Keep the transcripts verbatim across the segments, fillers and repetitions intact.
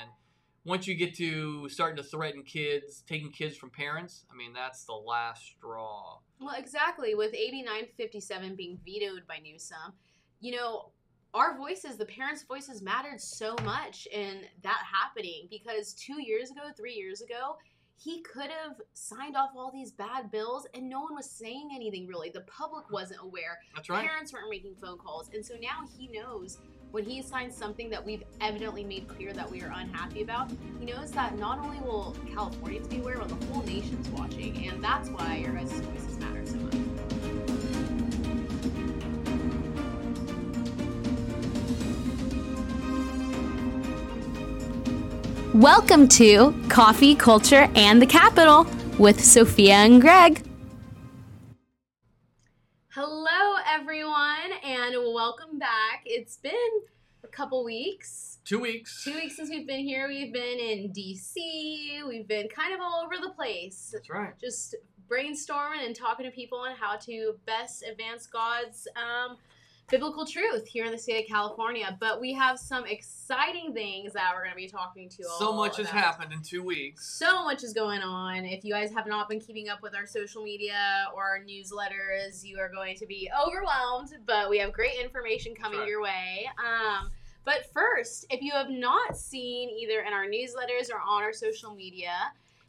And once you get to starting to threaten kids, taking kids from parents, I mean, that's the last straw. Well, exactly. With A B nine fifty-seven being vetoed by Newsom, you know, our voices, the parents' voices, mattered so much in that happening, because two years ago, three years ago, he could have signed off all these bad bills, and no one was saying anything, really. The public wasn't aware. That's right. Parents weren't making phone calls. And so now he knows when he signs something that we've evidently made clear that we are unhappy about, he knows that not only will Californians be aware, but the whole nation's watching. And that's why your guys' voices matter so much. Welcome to Coffee, Culture, and the Capitol with Sophia and Greg. Hello, everyone, and welcome back. It's been a couple weeks. Two weeks. Two weeks since we've been here. We've been in D C. We've been kind of all over the place. That's right. Just brainstorming and talking to people on how to best advance God's um, biblical truth here in the state of California. But we have some exciting things that we're going to be talking to all about. So much has happened in two weeks. So much is going on. If you guys have not been keeping up with our social media or our newsletters, you are going to be overwhelmed. But we have great information coming your way. Um, but first, if you have not seen either in our newsletters or on our social media,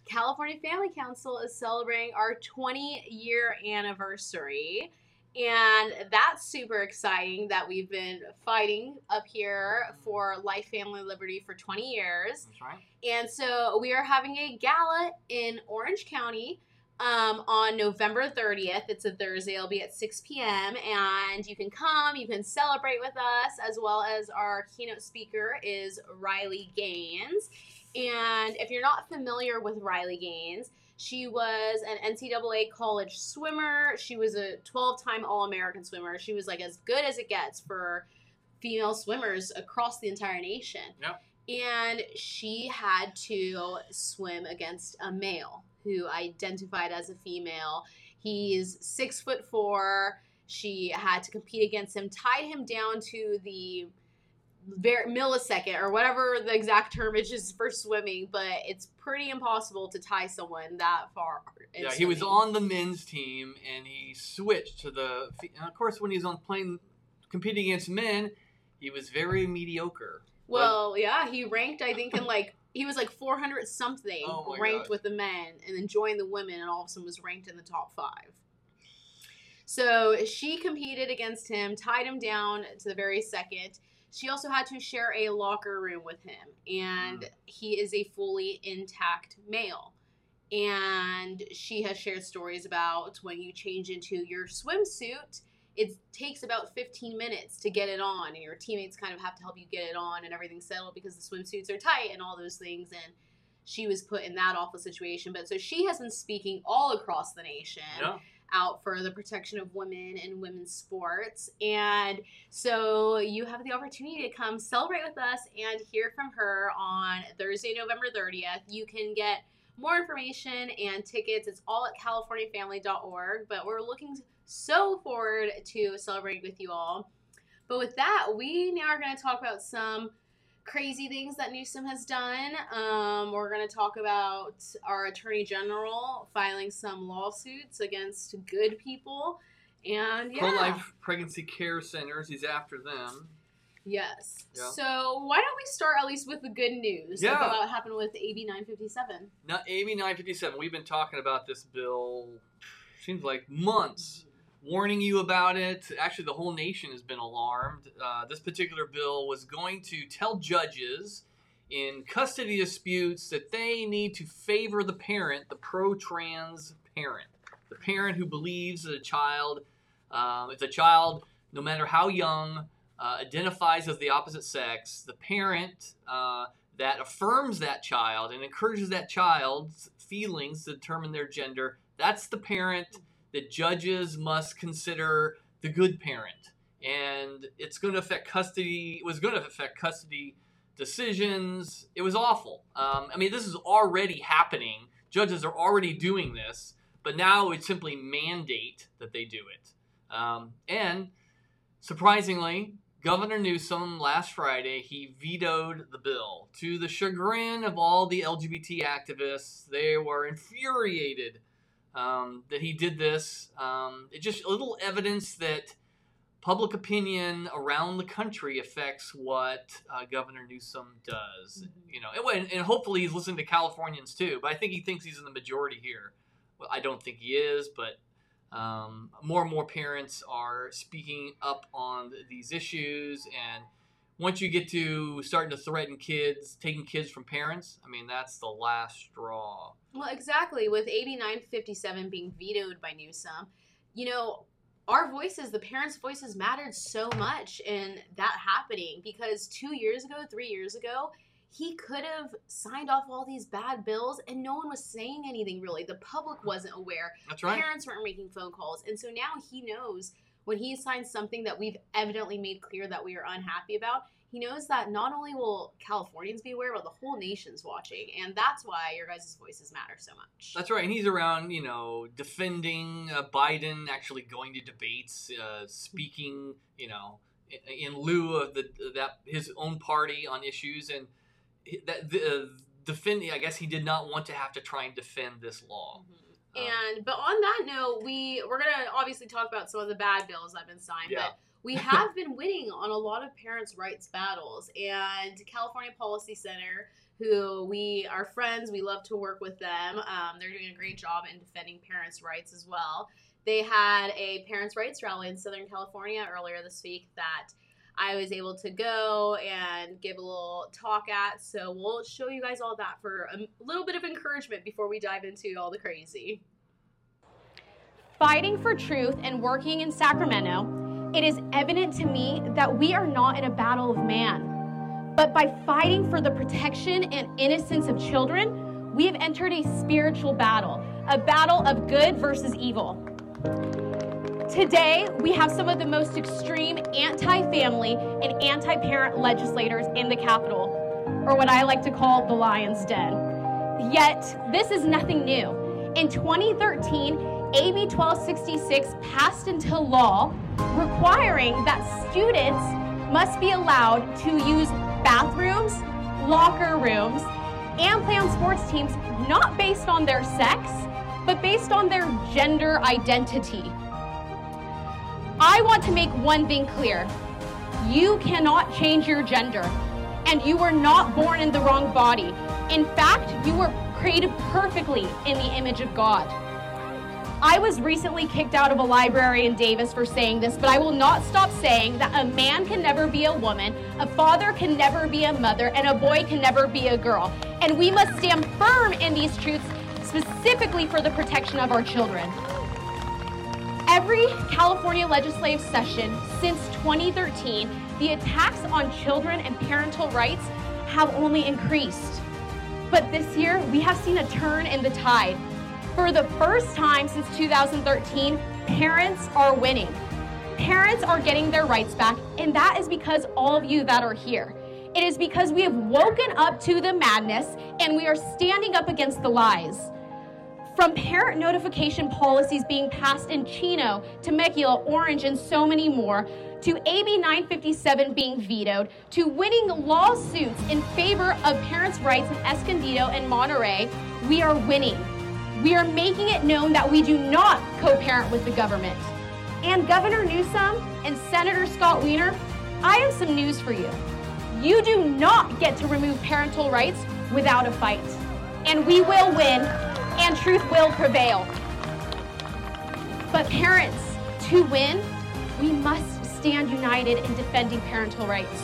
California Family Council is celebrating our twenty-year anniversary. And that's super exciting that we've been fighting up here for life, family, liberty for twenty years. That's right. And so we are having a gala in Orange County um, on November thirtieth. It's a Thursday. It'll be at six p.m. And you can come. You can celebrate with us, as well as our keynote speaker is Riley Gaines. And if you're not familiar with Riley Gaines, she was an N C double A college swimmer. She was a twelve-time All-American swimmer. She was like as good as it gets for female swimmers across the entire nation. Yep. And she had to swim against a male who identified as a female. He's six foot four. She had to compete against him, tied him down to the millisecond or whatever the exact term is for swimming, but it's pretty impossible to tie someone that far. Yeah, swimming. He was on the men's team and he switched to the, and of course when he's on playing, competing against men, he was very mediocre. Well, but, yeah, he ranked, I think, in like, he was like four hundred something oh ranked God. with the men, and then joined the women and all of a sudden was ranked in the top five. So she competed against him, tied him down to the very second. She also had to share a locker room with him, and mm. he is a fully intact male. And she has shared stories about when you change into your swimsuit, it takes about fifteen minutes to get it on, and your teammates kind of have to help you get it on and everything settled because the swimsuits are tight and all those things. And she was put in that awful situation. But so she has been speaking all across the nation. Yeah. Out for the protection of women and women's sports. And so you have the opportunity to come celebrate with us and hear from her on Thursday, November thirtieth. You can get more information and tickets. It's all at california family dot org, but we're looking so forward to celebrating with you all. But with that, we now are going to talk about some crazy things that Newsom has done. Um, we're going to talk about our Attorney General filing some lawsuits against good people. And yeah. Pro-life pregnancy care centers. He's after them. Yes. Yeah. So why don't we start at least with the good news yeah. about what happened with A B nine fifty-seven? Now, A B nine fifty-seven, we've been talking about this bill, seems like months, warning you about it. Actually, the whole nation has been alarmed. Uh, this particular bill was going to tell judges in custody disputes that they need to favor the parent, the pro-trans parent, the parent who believes that a child, uh, if the child, no matter how young, uh, identifies as the opposite sex, the parent uh, that affirms that child and encourages that child's feelings to determine their gender, that's the parent that judges must consider the good parent. And it's going to affect custody. It was going to affect custody decisions. It was awful. Um, I mean, this is already happening. Judges are already doing this, but now it would simply mandate that they do it. Um, and surprisingly, Governor Newsom, last Friday, he vetoed the bill. To the chagrin of all the L G B T activists, they were infuriated um, that he did this. Um, it's just a little evidence that public opinion around the country affects what uh, Governor Newsom does. Mm-hmm. You know, and, and hopefully he's listening to Californians too, but I think he thinks he's in the majority here. Well, I don't think he is, but... Um, more and more parents are speaking up on these issues, and once you get to starting to threaten kids, taking kids from parents, I mean, that's the last straw. Well, exactly. With A B nine fifty-seven being vetoed by Newsom, you know, our voices, the parents' voices mattered so much in that happening, because two years ago, three years ago, he could have signed off all these bad bills and no one was saying anything really. The public wasn't aware. That's right. Parents weren't making phone calls. And so now he knows when he signs something that we've evidently made clear that we are unhappy about, he knows that not only will Californians be aware, but the whole nation's watching. And that's why your guys' voices matter so much. That's right. And he's around, you know, defending uh, Biden, actually going to debates, uh, speaking, you know, in, in lieu of the that his own party on issues. And That the uh, defending, I guess he did not want to have to try and defend this law. Mm-hmm. Um, and but on that note, we we're gonna obviously talk about some of the bad bills that have been signed. Yeah. But we have been winning on a lot of parents' rights battles. And California Policy Center, who we are friends, we love to work with them. Um, they're doing a great job in defending parents' rights as well. They had a parents' rights rally in Southern California earlier this week that I was able to go and give a little talk at, so we'll show you guys all that for a little bit of encouragement before we dive into all the crazy. Fighting for truth and working in Sacramento, it is evident to me that we are not in a battle of man, but by fighting for the protection and innocence of children, we have entered a spiritual battle, a battle of good versus evil. Today, we have some of the most extreme anti-family and anti-parent legislators in the Capitol, or what I like to call the lion's den. Yet, this is nothing new. In twenty thirteen, A B twelve sixty-six passed into law requiring that students must be allowed to use bathrooms, locker rooms, and play on sports teams not based on their sex, but based on their gender identity. I want to make one thing clear. You cannot change your gender, and you were not born in the wrong body. In fact, you were created perfectly in the image of God. I was recently kicked out of a library in Davis for saying this, but I will not stop saying that a man can never be a woman, a father can never be a mother, and a boy can never be a girl. And we must stand firm in these truths, specifically for the protection of our children. Every California legislative session since twenty thirteen, the attacks on children and parental rights have only increased. But this year, we have seen a turn in the tide. For the first time since two thousand thirteen, parents are winning. Parents are getting their rights back, and that is because all of you that are here. It is because we have woken up to the madness, and we are standing up against the lies. From parent notification policies being passed in Chino, Temecula, Orange, and so many more, to A B nine fifty-seven being vetoed, to winning lawsuits in favor of parents' rights in Escondido and Monterey, we are winning. We are making it known that we do not co-parent with the government. And Governor Newsom and Senator Scott Wiener, I have some news for you. You do not get to remove parental rights without a fight. And we will win. And truth will prevail. But parents, to win, we must stand united in defending parental rights.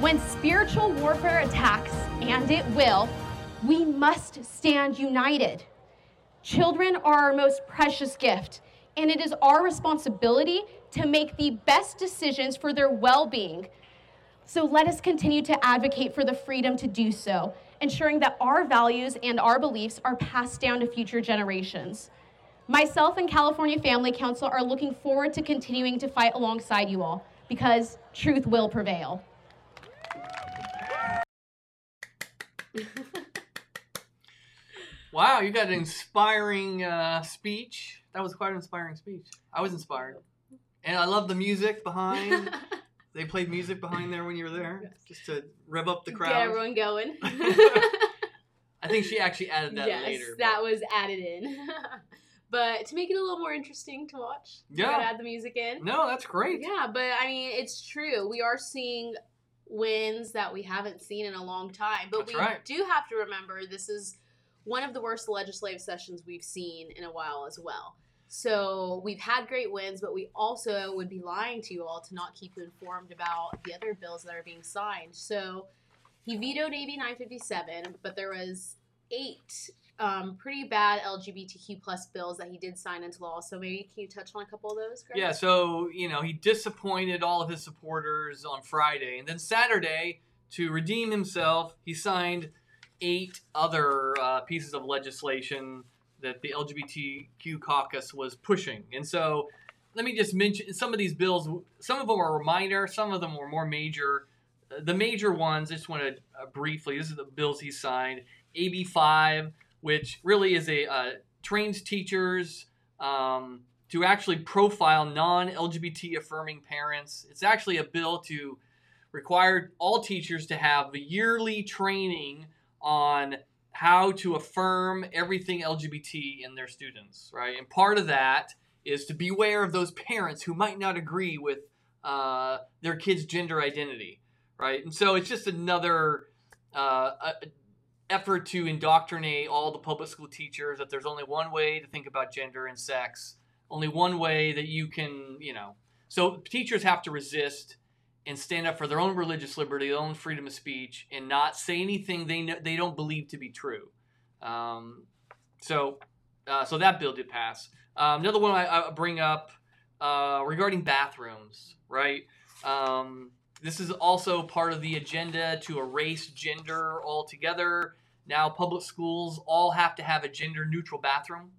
When spiritual warfare attacks, and it will, we must stand united. Children are our most precious gift, and it is our responsibility to make the best decisions for their well-being. So let us continue to advocate for the freedom to do so, ensuring that our values and our beliefs are passed down to future generations. Myself and California Family Council are looking forward to continuing to fight alongside you all, because truth will prevail. Wow, you got an inspiring uh, speech. That was quite an inspiring speech. I was inspired. And I love the music behind. They played music behind there when you were there, yes. just to rev up the crowd. Get everyone going. I think she actually added that yes, later. Yes, that was added in. But to make it a little more interesting to watch, yeah. you gotta add the music in. No, that's great. Yeah, but I mean, it's true. We are seeing wins that we haven't seen in a long time. But that's we right. do have to remember this is one of the worst legislative sessions we've seen in a while as well. So we've had great wins, but we also would be lying to you all to not keep you informed about the other bills that are being signed. So he vetoed A B nine fifty-seven, but there was eight um, pretty bad L G B T Q plus bills that he did sign into law. So maybe can you touch on a couple of those, Greg? Yeah, so, you know, he disappointed all of his supporters on Friday. And then Saturday, to redeem himself, he signed eight other uh, pieces of legislation that the L G B T Q caucus was pushing. And so let me just mention some of these bills. Some of them are minor. Some of them were more major. The major ones, I just want to uh, briefly, this is the bills he signed. A B five, which really is a uh, trains teachers um, to actually profile non-L G B T affirming parents. It's actually a bill to require all teachers to have the yearly training on how to affirm everything L G B T in their students, right? And part of that is to beware of those parents who might not agree with uh, their kids' gender identity, right? And so it's just another uh, effort to indoctrinate all the public school teachers that there's only one way to think about gender and sex, only one way that you can, you know. So teachers have to resist and stand up for their own religious liberty, their own freedom of speech, and not say anything they know, they don't believe to be true. Um, so, uh, so that bill did pass. Um, another one I, I bring up uh, regarding bathrooms, right? Um, this is also part of the agenda to erase gender altogether. Now, public schools all have to have a gender-neutral bathroom.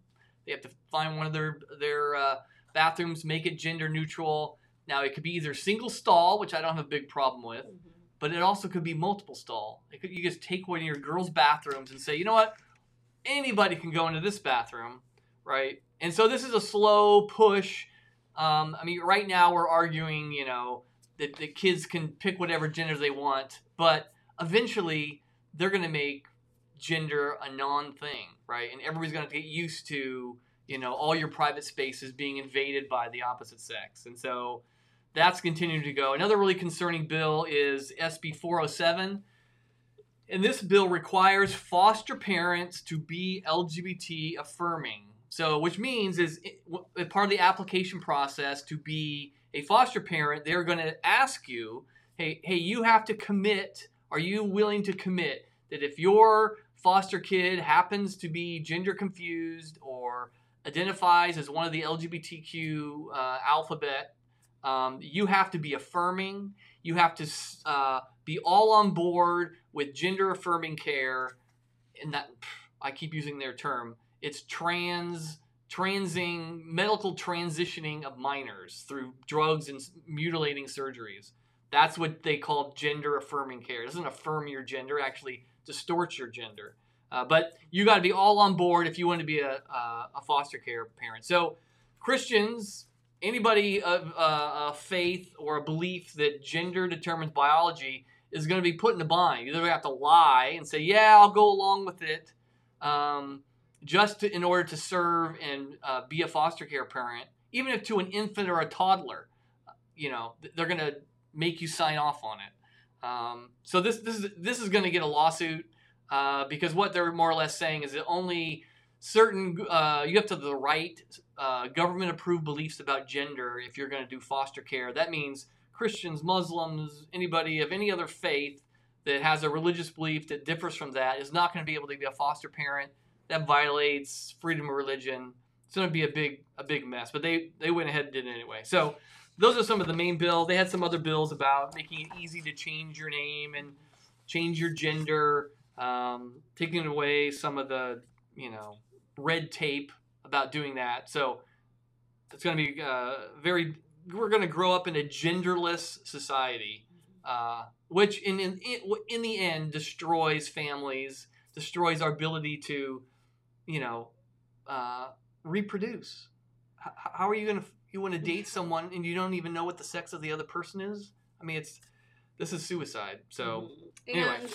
They have to find one of their their uh, bathrooms, make it gender-neutral. Now, it could be either single stall, which I don't have a big problem with, mm-hmm. but it also could be multiple stall. It could, you just take one of your girls' bathrooms and say, you know what, anybody can go into this bathroom, right? And so this is a slow push. Um, I mean, right now we're arguing, you know, that the kids can pick whatever gender they want, but eventually they're going to make gender a non-thing, right? And everybody's going to get used to, you know, all your private spaces being invaded by the opposite sex. And so that's continuing to go. Another really concerning bill is S B four oh seven. And this bill requires foster parents to be L G B T affirming. So, which means is it, part of the application process to be a foster parent, they're going to ask you, hey, hey, you have to commit. Are you willing to commit that if your foster kid happens to be gender confused or identifies as one of the L G B T Q uh, alphabet, Um, you have to be affirming. You have to uh, be all on board with gender-affirming care. And that, pff, I keep using their term. It's trans, transing, medical transitioning of minors through drugs and mutilating surgeries. That's what they call gender-affirming care. It doesn't affirm your gender. It actually distorts your gender. Uh, but you got to be all on board if you want to be a, a, a foster care parent. So Christians, anybody of uh, a faith or a belief that gender determines biology is going to be put in a bind. You're going to have to lie and say, yeah, I'll go along with it um, just to, in order to serve and uh, be a foster care parent, even if to an infant or a toddler. You know, they're going to make you sign off on it. Um, so this, this is, this is going to get a lawsuit uh, because what they're more or less saying is that only certain, uh, you have to have the right uh, government-approved beliefs about gender if you're going to do foster care. That means Christians, Muslims, anybody of any other faith that has a religious belief that differs from that is not going to be able to be a foster parent. That violates freedom of religion. It's going to be a big a big mess, but they, they went ahead and did it anyway. So those are some of the main bills. They had some other bills about making it easy to change your name and change your gender, um, taking away some of the, you know, red tape about doing that. So it's going to be uh, very, we're going to grow up in a genderless society, uh, which in, in in the end destroys families, destroys our ability to, you know, uh, reproduce. H- how are you going to, you want to date someone and you don't even know what the sex of the other person is? I mean, it's this is suicide. So anyway. And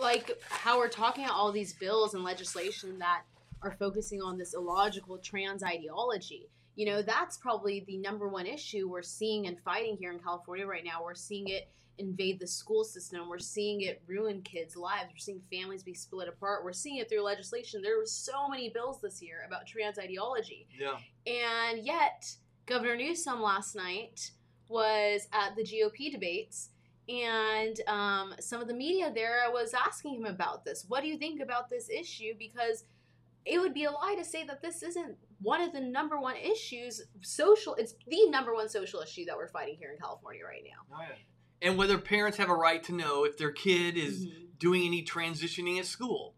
like how we're talking about all these bills and legislation that are focusing on this illogical trans ideology. You know, that's probably the number one issue we're seeing and fighting here in California right now. We're seeing it invade the school system. We're seeing it ruin kids' lives. We're seeing families be split apart. We're seeing it through legislation. There were so many bills this year about trans ideology. Yeah. And yet, Governor Newsom last night was at the G O P debates, and um, some of the media there was asking him about this. What do you think about this issue? Because it would be a lie to say that this isn't one of the number one issues, social, it's the number one social issue that we're fighting here in California right now. Oh, yeah. And whether parents have a right to know if their kid is mm-hmm. doing any transitioning at school.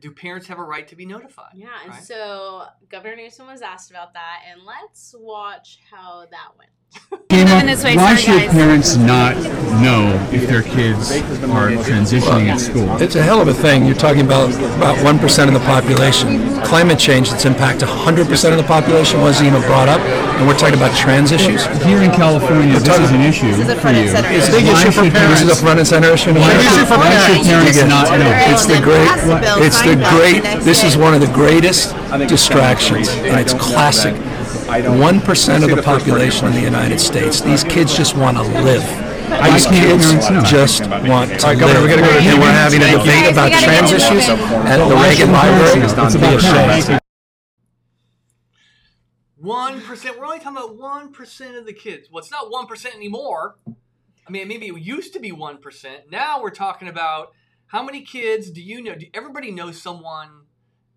Do parents have a right to be notified? Yeah, and right? So Governor Newsom was asked about that, and let's watch how that went. You know, this way, why sorry, should guys. Parents not know if their kids are transitioning at school? It's a hell of a thing. You're talking about about one percent of the population. Climate change, its impact one hundred percent of the population wasn't even brought up, and we're talking about trans issues. Here in California, this is an issue this is for you. It's a big issue for parents. This is a front and center issue. Why should parents not know? It's the great, it's the great, this is one of the greatest distractions, and it's classic. One percent of the population in the United States. These kids just want to live. I just need kids just want to live. We're going to go to we're having a debate about trans issues at the Reagan Library. It's not be ashamed. One percent. We're only talking about one percent of the kids. Well, it's not one percent anymore. I mean, maybe it used to be one percent. Now we're talking about how many kids do you know? Do everybody knows someone?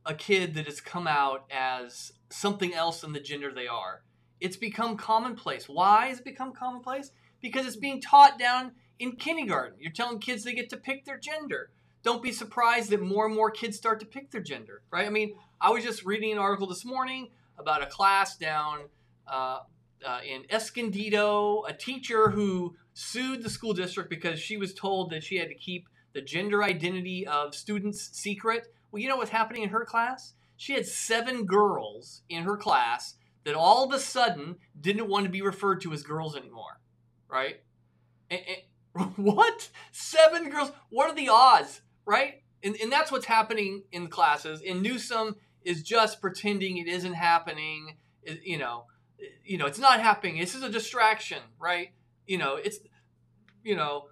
A kid that has come out as something else than the gender they are. It's become commonplace. Why has it become commonplace? Because it's being taught down in kindergarten. You're telling kids they get to pick their gender. Don't be surprised that more and more kids start to pick their gender, right? I mean, I was just reading an article this morning about a class down uh, uh, in Escondido, a teacher who sued the school district because she was told that she had to keep the gender identity of students secret. Well, you know what's happening in her class? She had seven girls in her class that all of a sudden didn't want to be referred to as girls anymore, right? And, and, what? Seven girls? What are the odds, right? And, and that's what's happening in classes. And Newsom is just pretending it isn't happening. It, you know, you know, it's not happening. This is a distraction, right? You know, it's, you know.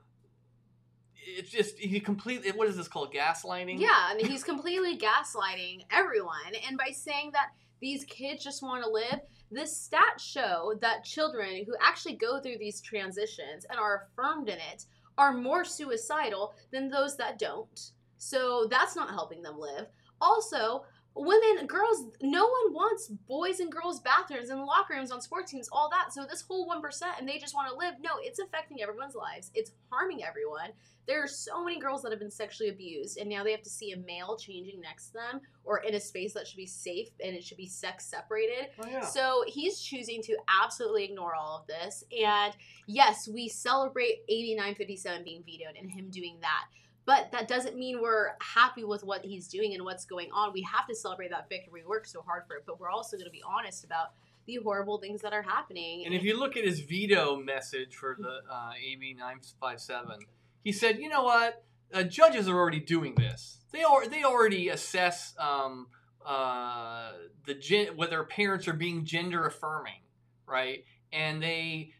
It's just, he completely, what is this called, gaslighting? Yeah, I mean, he's completely gaslighting everyone. And by saying that these kids just want to live, this stat show that children who actually go through these transitions and are affirmed in it are more suicidal than those that don't. So that's not helping them live. Also, women, girls, no one wants boys and girls bathrooms and locker rooms on sports teams, all that. So this whole one percent and they just want to live. No, it's affecting everyone's lives. It's harming everyone. There are so many girls that have been sexually abused and now they have to see a male changing next to them or in a space that should be safe and it should be sex separated. Oh, yeah. So he's choosing to absolutely ignore all of this. And yes, we celebrate A B nine fifty-seven being vetoed and him doing that. But that doesn't mean we're happy with what he's doing and what's going on. We have to celebrate that victory. We worked so hard for it, but we're also going to be honest about the horrible things that are happening. And if you look at his veto message for the uh, A B nine fifty-seven, he said, you know what? Uh, judges are already doing this. They are, they already assess um, uh, the gen- whether parents are being gender affirming, right? And they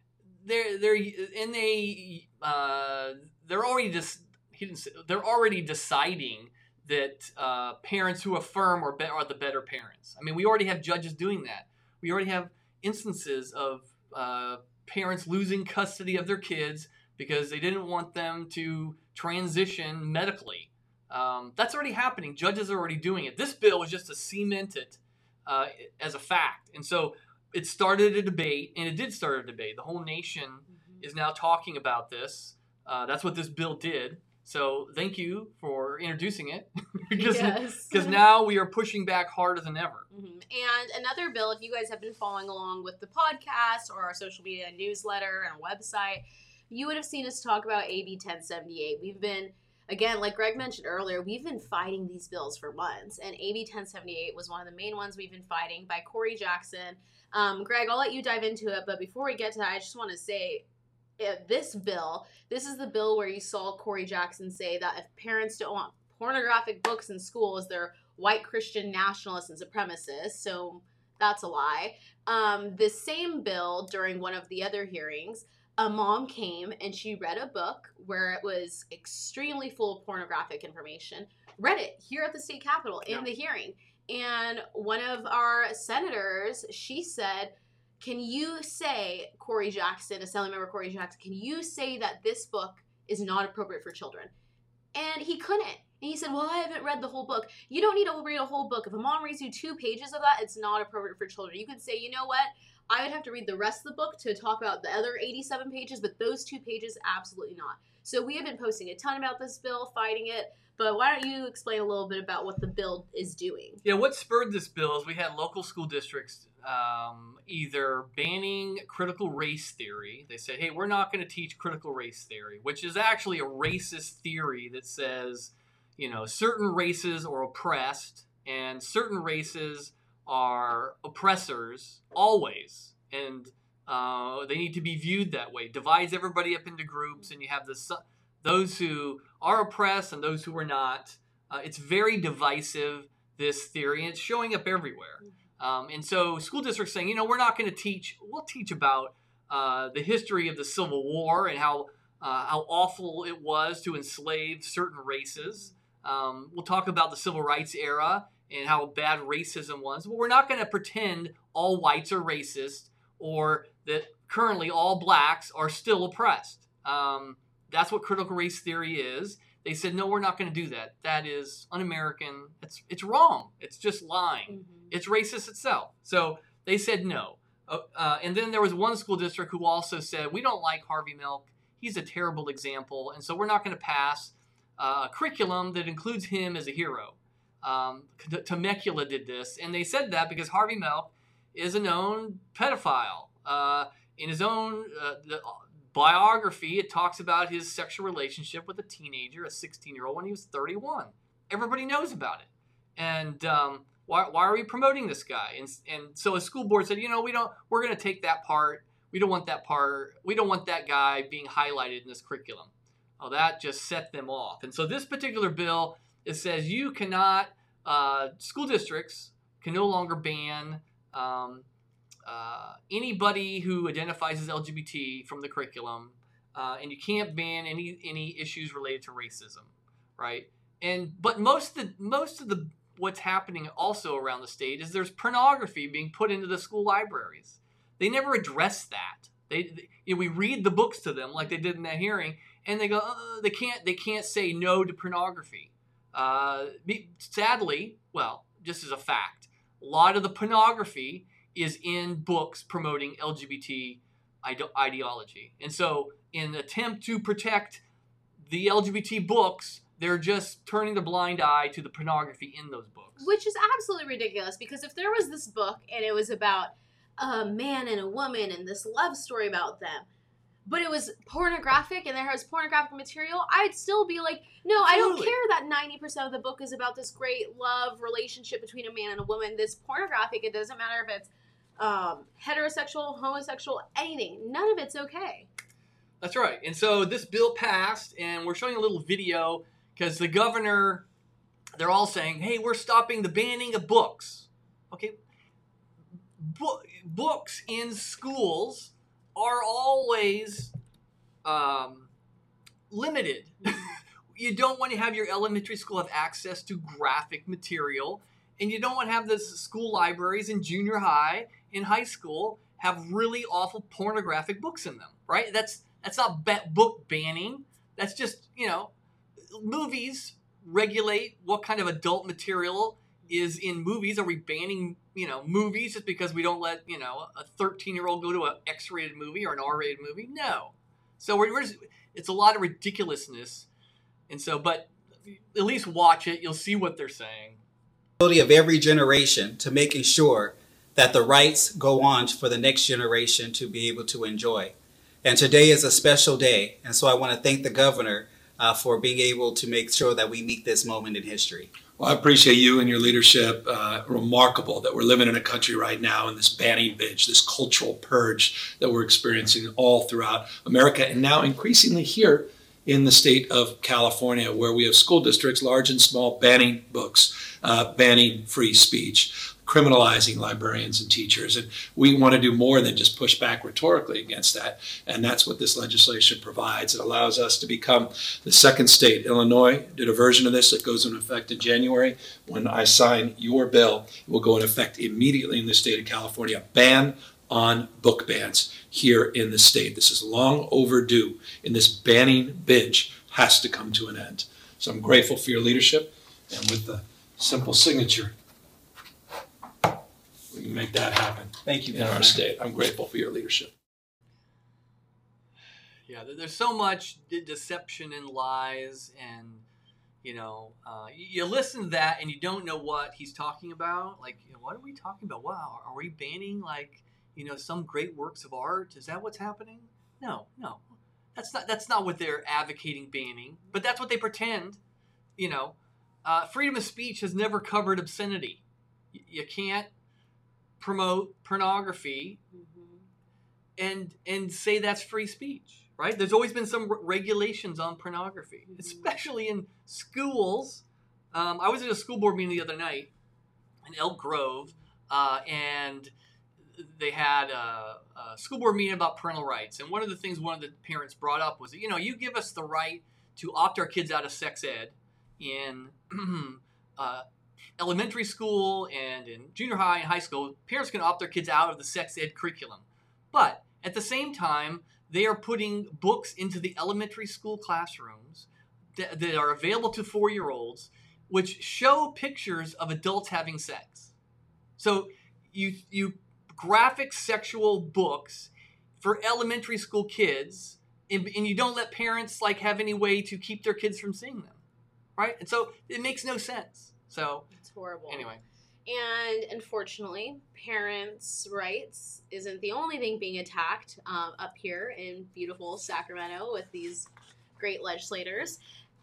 they're they're and they uh, they're already just. He didn't say, they're already deciding that uh, parents who affirm are, be- are the better parents. I mean, we already have judges doing that. We already have instances of uh, parents losing custody of their kids because they didn't want them to transition medically. Um, that's already happening. Judges are already doing it. This bill was just to cement it uh, as a fact. And so it started a debate, and it did start a debate. The whole nation mm-hmm. is now talking about this. Uh, that's what this bill did. So thank you for introducing it, because yes. now we are pushing back harder than ever. Mm-hmm. And another bill, if you guys have been following along with the podcast or our social media newsletter and website, you would have seen us talk about A B ten seventy-eight. We've been, again, like Greg mentioned earlier, we've been fighting these bills for months. And A B ten seventy-eight was one of the main ones we've been fighting by Corey Jackson. Um, Greg, I'll let you dive into it. But before we get to that, I just want to say this bill, this is the bill where you saw Corey Jackson say that if parents don't want pornographic books in schools, they're white Christian nationalists and supremacists. So that's a lie. Um, the same bill, during one of the other hearings, a mom came and she read a book where it was extremely full of pornographic information, read it here at the state capitol in yeah. the hearing. And one of our senators, she said, can you say, Corey Jackson, Assembly Member Corey Jackson, can you say that this book is not appropriate for children? And he couldn't. And he said, well, I haven't read the whole book. You don't need to read a whole book. If a mom reads you two pages of that, it's not appropriate for children. You can say, you know what? I would have to read the rest of the book to talk about the other eighty-seven pages, but those two pages, absolutely not. So we have been posting a ton about this bill, fighting it. But why don't you explain a little bit about what the bill is doing? Yeah, what spurred this bill is we had local school districts um, either banning critical race theory. They said, hey, we're not going to teach critical race theory, which is actually a racist theory that says, you know, certain races are oppressed and certain races are oppressors always. And uh, they need to be viewed that way. Divides everybody up into groups, and you have the su- those who are oppressed and those who are not. Uh, it's very divisive, this theory, and it's showing up everywhere. Um, and so school districts saying, you know, we're not going to teach, we'll teach about uh, the history of the Civil War and how uh, how awful it was to enslave certain races. Um, we'll talk about the Civil Rights era and how bad racism was. But we're not going to pretend all whites are racist or that currently all blacks are still oppressed. Um That's what critical race theory is. They said, no, we're not going to do that. That is un-American. It's it's wrong. It's just lying. Mm-hmm. It's racist itself. So they said no. Uh, uh, and then there was one school district who also said, we don't like Harvey Milk. He's a terrible example. And so we're not going to pass uh, a curriculum that includes him as a hero. Um, Temecula did this. And they said that because Harvey Milk is a known pedophile. Uh, in his own... Uh, the, biography, it talks about his sexual relationship with a teenager, a sixteen-year-old, when he was thirty-one. Everybody knows about it. And um, why, why are we promoting this guy? And, and so a school board said, you know, we don't, we're going to take that part. We don't want that part. We don't want that guy being highlighted in this curriculum. Oh, that just set them off. And so this particular bill, it says you cannot, uh, school districts can no longer ban um Uh, anybody who identifies as L G B T from the curriculum, uh, and you can't ban any any issues related to racism, right? And but most of the, most of the what's happening also around the state is there's pornography being put into the school libraries. They never address that. They, they you know, we read the books to them like they did in that hearing, and they go uh, they can't they can't say no to pornography. Uh, sadly, well, just as a fact, a lot of the pornography is in books promoting L G B T ide- ideology. And so in an attempt to protect the L G B T books, they're just turning the blind eye to the pornography in those books. Which is absolutely ridiculous, because if there was this book and it was about a man and a woman and this love story about them, but it was pornographic and there was pornographic material, I'd still be like, no, I don't care that ninety percent of the book is about this great love relationship between a man and a woman. This pornographic, it doesn't matter if it's um, heterosexual, homosexual, anything. None of it's okay. That's right. And so this bill passed, and we're showing a little video because the governor, they're all saying, hey, we're stopping the banning of books. Okay. Bo- books in schools are always um, limited. You don't want to have your elementary school have access to graphic material, and you don't want to have the school libraries in junior high, in high school, have really awful pornographic books in them, right? That's that's not be- book banning. That's just, you know, movies regulate what kind of adult material is in movies. Are we banning, you know, movies just because we don't let, you know, a thirteen-year-old go to an X-rated movie or an R-rated movie? No. So we're, we're just, it's a lot of ridiculousness. And so, but at least watch it. You'll see what they're saying. Of every generation to making sure that the rights go on for the next generation to be able to enjoy. And today is a special day. And so I want to thank the governor uh, for being able to make sure that we meet this moment in history. Well, I appreciate you and your leadership. Uh, remarkable that we're living in a country right now in this banning binge, this cultural purge that we're experiencing all throughout America, and now increasingly here in the state of California, where we have school districts, large and small, banning books, uh, banning free speech, criminalizing librarians and teachers. And we want to do more than just push back rhetorically against that. And that's what this legislation provides. It allows us to become the second state. Illinois did a version of this that goes into effect in January. When I sign your bill, it will go into effect immediately in the state of California. Ban on book bans here in the state. This is long overdue, and this banning binge has to come to an end. So I'm grateful for your leadership, and with the simple signature, we can make that happen. Thank you, in Governor. Our state. I'm grateful for your leadership. Yeah, there's so much de- deception and lies, and you know, uh, you listen to that and you don't know what he's talking about. Like, you know, what are we talking about? Wow, are we banning like? You know, some great works of art. Is that what's happening? No, no, that's not. That's not what they're advocating banning. But that's what they pretend. You know, uh, freedom of speech has never covered obscenity. Y- you can't promote pornography mm-hmm. and and say that's free speech, right? There's always been some re- regulations on pornography, mm-hmm. especially in schools. Um, I was at a school board meeting the other night in Elk Grove, uh, and. They had a, a school board meeting about parental rights. And one of the things one of the parents brought up was, you know, you give us the right to opt our kids out of sex ed in uh, elementary school and in junior high and high school. Parents can opt their kids out of the sex ed curriculum. But at the same time, they are putting books into the elementary school classrooms that, that are available to four-year-olds, which show pictures of adults having sex. So you you... graphic sexual books for elementary school kids, and, and you don't let parents like have any way to keep their kids from seeing them, right? And so it makes no sense. So it's horrible. Anyway, and unfortunately, parents' rights isn't the only thing being attacked um, up here in beautiful Sacramento with these great legislators.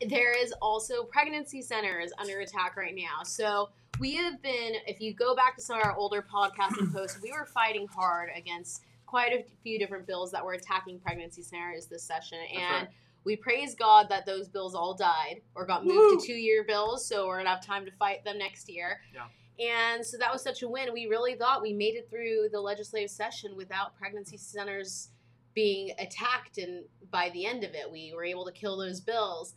There is also pregnancy centers under attack right now. So we have been, if you go back to some of our older podcasts and posts, we were fighting hard against quite a few different bills that were attacking pregnancy centers this session. And right. we praise God that those bills all died or got moved Woo! to two-year bills, so we're going to have time to fight them next year. Yeah. And so that was such a win. We really thought we made it through the legislative session without pregnancy centers being attacked, and by the end of it, we were able to kill those bills.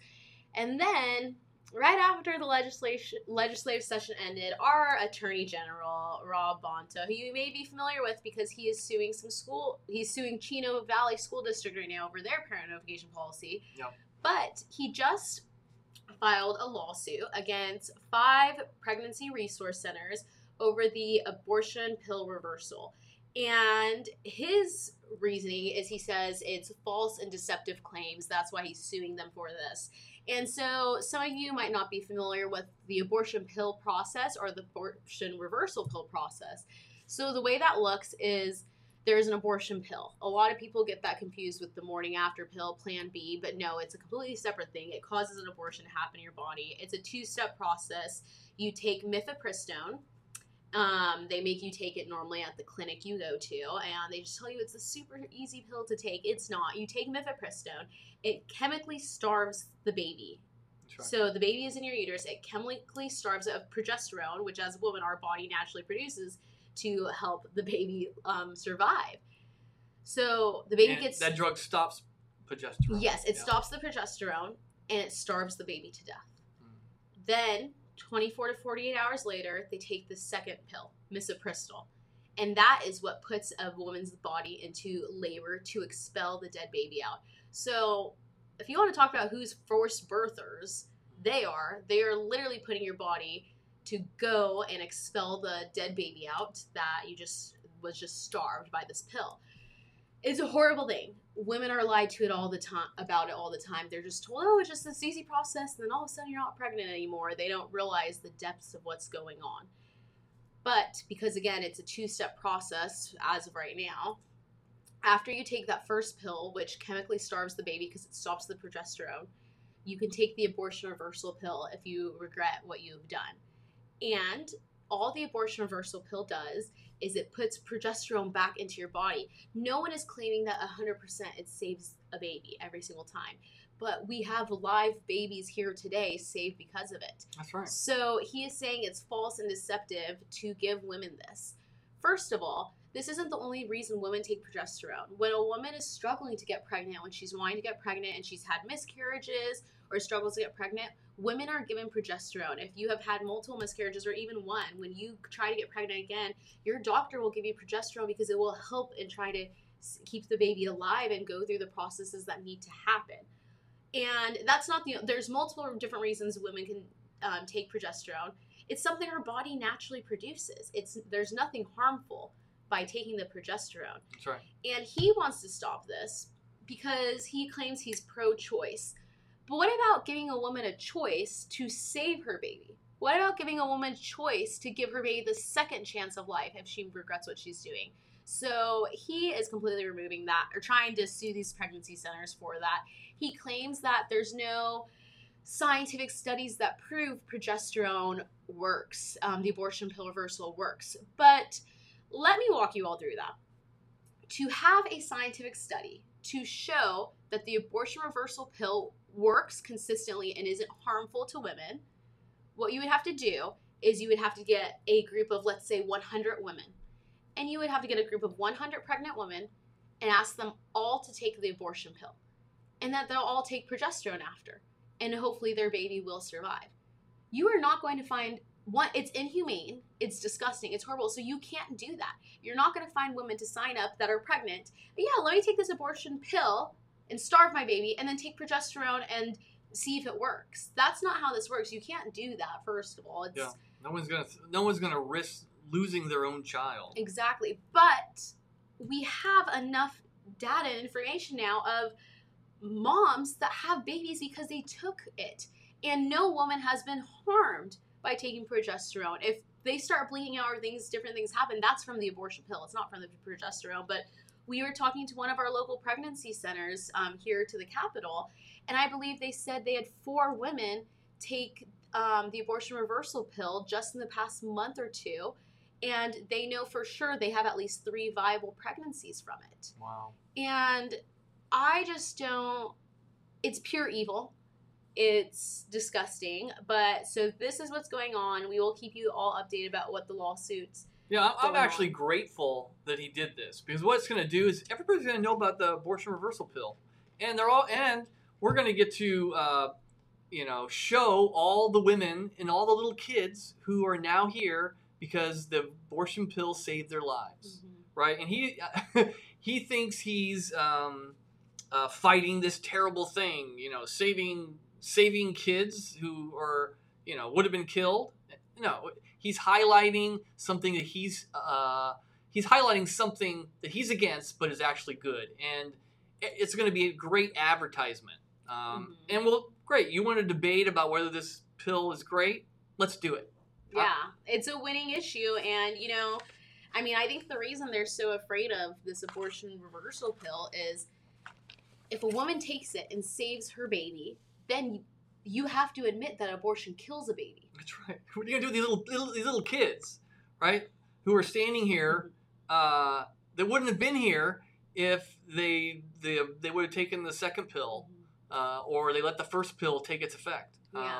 And then, right after the legislation, legislative session ended, our Attorney General, Rob Bonta, who you may be familiar with because he is suing some school, he's suing Chino Valley School District right now over their parent notification policy. Yep. But he just filed a lawsuit against five pregnancy resource centers over the abortion pill reversal. And his reasoning is he says it's false and deceptive claims. That's why he's suing them for this. And so some of you might not be familiar with the abortion pill process or the abortion reversal pill process. So the way that looks is there's an abortion pill. A lot of people get that confused with the morning after pill, Plan B, but no, it's a completely separate thing. It causes an abortion to happen in your body. It's a two-step process. You take mifepristone. Um, they make you take it normally at the clinic you go to, and they just tell you it's a super easy pill to take. It's not. You take mifepristone. It chemically starves the baby. Right. So the baby is in your uterus. It chemically starves it of progesterone, which as a woman, our body naturally produces to help the baby um, survive. So the baby and gets... That drug stops progesterone. Yes, it yeah. stops the progesterone, and it starves the baby to death. Mm. Then... twenty-four to forty-eight hours later, they take the second pill, misoprostol. And that is what puts a woman's body into labor to expel the dead baby out. So if you want to talk about who's forced birthers, they are. They are literally putting your body to go and expel the dead baby out that you just was just starved by this pill. It's a horrible thing. Women are lied to it all the time about it all the time. They're just told, oh, it's just this easy process, and then all of a sudden you're not pregnant anymore. They don't realize the depths of what's going on. But because again, it's a two-step process as of right now. After you take that first pill, which chemically starves the baby because it stops the progesterone, You can take the abortion reversal pill if you regret what you've done. And all the abortion reversal pill does is it puts progesterone back into your body. No one is claiming that one hundred percent it saves a baby every single time. But we have live babies here today saved because of it. That's right. So he is saying it's false and deceptive to give women this. First of all, this isn't the only reason women take progesterone. When a woman is struggling to get pregnant, when she's wanting to get pregnant and she's had miscarriages or struggles to get pregnant, women are given progesterone. If you have had multiple miscarriages or even one, when you try to get pregnant again, your doctor will give you progesterone because it will help in trying to keep the baby alive and go through the processes that need to happen. And that's not the, there's multiple different reasons women can um, take progesterone. It's something our body naturally produces. It's, there's nothing harmful by taking the progesterone. That's right. And he wants to stop this because he claims he's pro-choice. But what about giving a woman a choice to save her baby? What about giving a woman choice to give her baby the second chance of life if she regrets what she's doing? So he is completely removing that, or trying to sue these pregnancy centers for that. He claims that there's no scientific studies that prove progesterone works, um, the abortion pill reversal works. But let me walk you all through that. To have a scientific study to show that the abortion reversal pill works consistently and isn't harmful to women, what you would have to do is you would have to get a group of, let's say, one hundred women. And you would have to get a group of one hundred pregnant women and ask them all to take the abortion pill. And that they'll all take progesterone after. And hopefully their baby will survive. You are not going to find one. It's inhumane. It's disgusting. It's horrible. So you can't do that. You're not going to find women to sign up that are pregnant. But yeah, let me take this abortion pill and starve my baby and then take progesterone and see if it works. That's not how this works. You can't do that, first of all. It's, yeah. No one's gonna. No one's gonna risk losing their own child. Exactly. But we have enough data and information now of moms that have babies because they took it. And no woman has been harmed by taking progesterone. If they start bleeding out or things, different things happen, that's from the abortion pill. It's not from the progesterone. But we were talking to one of our local pregnancy centers um, here to the Capitol, and I believe they said they had four women take um, the abortion reversal pill just in the past month or two, and they know for sure they have at least three viable pregnancies from it. Wow. And I just don't, it's pure evil. It's disgusting. But so this is what's going on. We will keep you all updated about what the lawsuits. Yeah, I'm actually on. Grateful that he did this, because what it's going to do is everybody's going to know about the abortion reversal pill, and they're all, and we're going to get to, uh, you know, show all the women and all the little kids who are now here because the abortion pill saved their lives, mm-hmm. right? And he he thinks he's um, uh, fighting this terrible thing, you know, saving saving kids who are, you know, would have been killed. No. He's highlighting something that he's uh, he's highlighting something that he's against, but is actually good, and it's going to be a great advertisement. Um, mm-hmm. And well, great. You want to debate about whether this pill is great? Let's do it. Yeah, I- it's a winning issue, and you know, I mean, I think the reason they're so afraid of this abortion reversal pill is if a woman takes it and saves her baby, then you have to admit that abortion kills a baby. That's right. What are you going to do with these little, these little kids, right, who are standing here uh, that wouldn't have been here if they they, they would have taken the second pill uh, or they let the first pill take its effect. Um, yeah.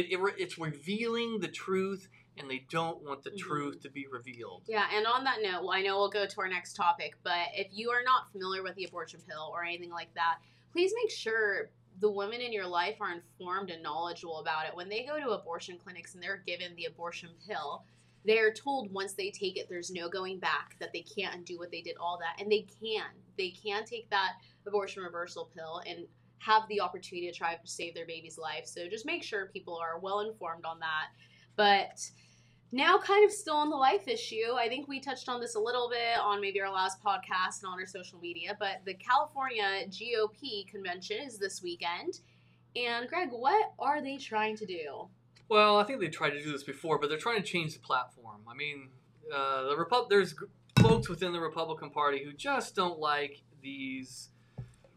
It, it It's revealing the truth, and they don't want the mm-hmm. truth to be revealed. Yeah, and on that note, well, I know we'll go to our next topic, but if you are not familiar with the abortion pill or anything like that, please make sure the women in your life are informed and knowledgeable about it. When they go to abortion clinics and they're given the abortion pill, they're told once they take it, there's no going back, that they can't undo what they did, all that. And they can. They can take that abortion reversal pill and have the opportunity to try to save their baby's life. So just make sure people are well informed on that. But now kind of still on the life issue, I think we touched on this a little bit on maybe our last podcast and on our social media, but the California G O P convention is this weekend. And Greg, what are they trying to do? Well, I think they tried to do this before, but they're trying to change the platform. I mean, uh, the Repu- there's folks within the Republican Party who just don't like these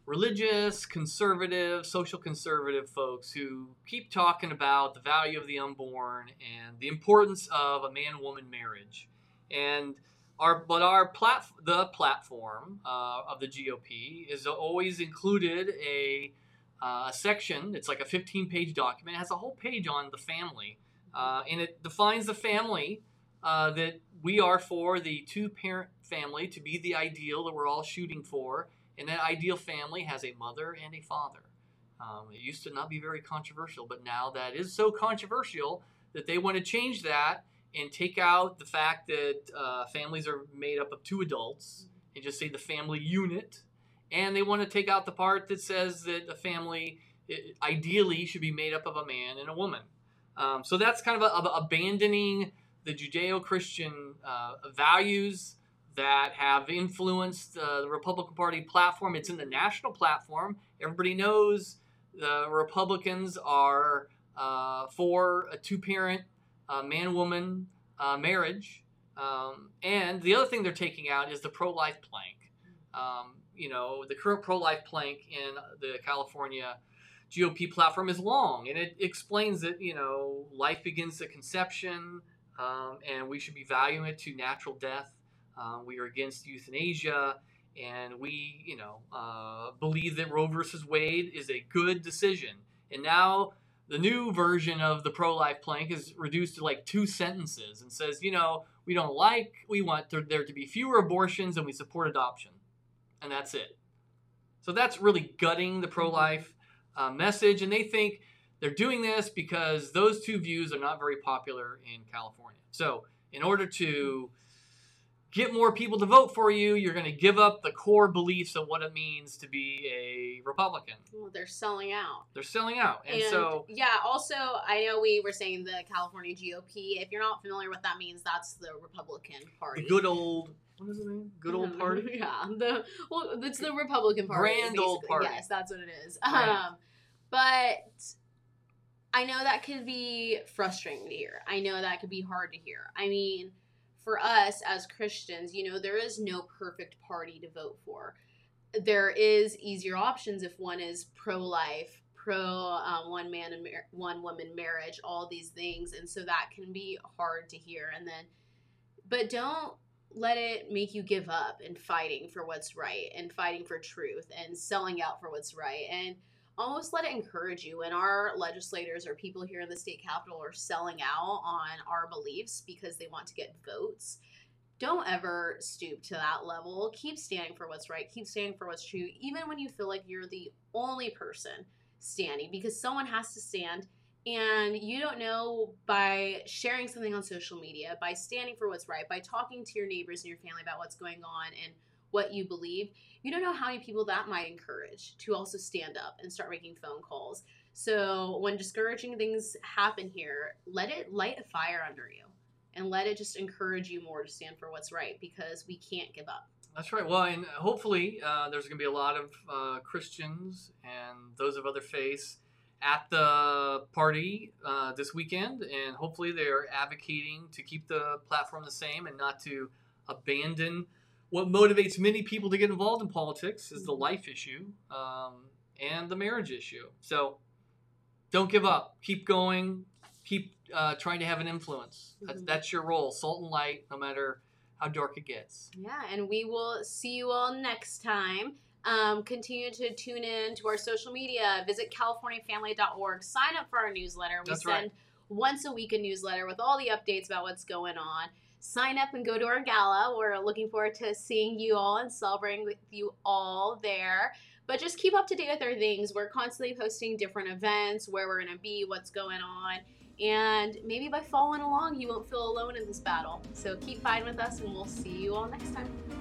religious, conservative, social conservative folks who keep talking about the value of the unborn and the importance of a man-woman marriage. And our but our plat the platform uh, of the G O P is always included a uh, section. It's like a fifteen-page document. It has a whole page on the family, uh, and it defines the family uh, that we are for the two-parent family to be the ideal that we're all shooting for. And that ideal family has a mother and a father. Um, it used to not be very controversial, but now that is so controversial that they want to change that and take out the fact that uh, families are made up of two adults and just say the family unit. And they want to take out the part that says that a family it, ideally should be made up of a man and a woman. Um, so that's kind of a, a, abandoning the Judeo-Christian uh, values that have influenced uh, the Republican Party platform. It's in the national platform. Everybody knows the Republicans are uh, for a two-parent uh, man-woman uh, marriage. Um, and the other thing they're taking out is the pro-life plank. Um, you know, the current pro-life plank in the California G O P platform is long, and it explains that, you know, life begins at conception, um, and we should be valuing it to natural death. Uh, we are against euthanasia, and we, you know, uh, believe that Roe versus Wade is a good decision. And now the new version of the pro-life plank is reduced to like two sentences and says, you know, we don't like, we want th- there to be fewer abortions, and we support adoption. And that's it. So that's really gutting the pro-life uh, message. And they think they're doing this because those two views are not very popular in California. So in order to get more people to vote for you, you're going to give up the core beliefs of what it means to be a Republican. Well, they're selling out. They're selling out. And, and so... Yeah, also, I know we were saying the California G O P. If you're not familiar with what that means, that's the Republican Party. The good old... What is the name? Good old um, party? Yeah. The, well, it's the Republican Party. Grand basically. Old party. Yes, that's what it is. Right. Um, but... I know that could be frustrating to hear. I know that could be hard to hear. I mean... For us as Christians, you know, there is no perfect party to vote for. There is easier options if one is pro-life, pro uh, one man and mar- one woman marriage, all these things. And so that can be hard to hear. And then, but don't let it make you give up in fighting for what's right and fighting for truth and selling out for what's right. And almost let it encourage you when our legislators or people here in the state capitol are selling out on our beliefs because they want to get votes. Don't ever stoop to that level. Keep standing for what's right. Keep standing for what's true, even when you feel like you're the only person standing, because someone has to stand. And you don't know, by sharing something on social media, by standing for what's right, by talking to your neighbors and your family about what's going on and what you believe, you don't know how many people that might encourage to also stand up and start making phone calls. So when discouraging things happen here, let it light a fire under you and let it just encourage you more to stand for what's right, because we can't give up. That's right. Well, and hopefully uh, there's going to be a lot of uh, Christians and those of other faiths at the party uh, this weekend. And hopefully they're advocating to keep the platform the same and not to abandon what motivates many people to get involved in politics is the life issue um, and the marriage issue. So don't give up. Keep going. Keep uh, trying to have an influence. Mm-hmm. That's, that's your role. Salt and light, no matter how dark it gets. Yeah, and we will see you all next time. Um, continue to tune in to our social media. Visit california family dot org. Sign up for our newsletter. We that's send right. once a week a newsletter with all the updates about what's going on. Sign up and go to our gala. We're looking forward to seeing you all and celebrating with you all there. But just keep up to date with our things. We're constantly posting different events, where we're going to be, what's going on. And maybe by following along, you won't feel alone in this battle. So keep fighting with us, and we'll see you all next time.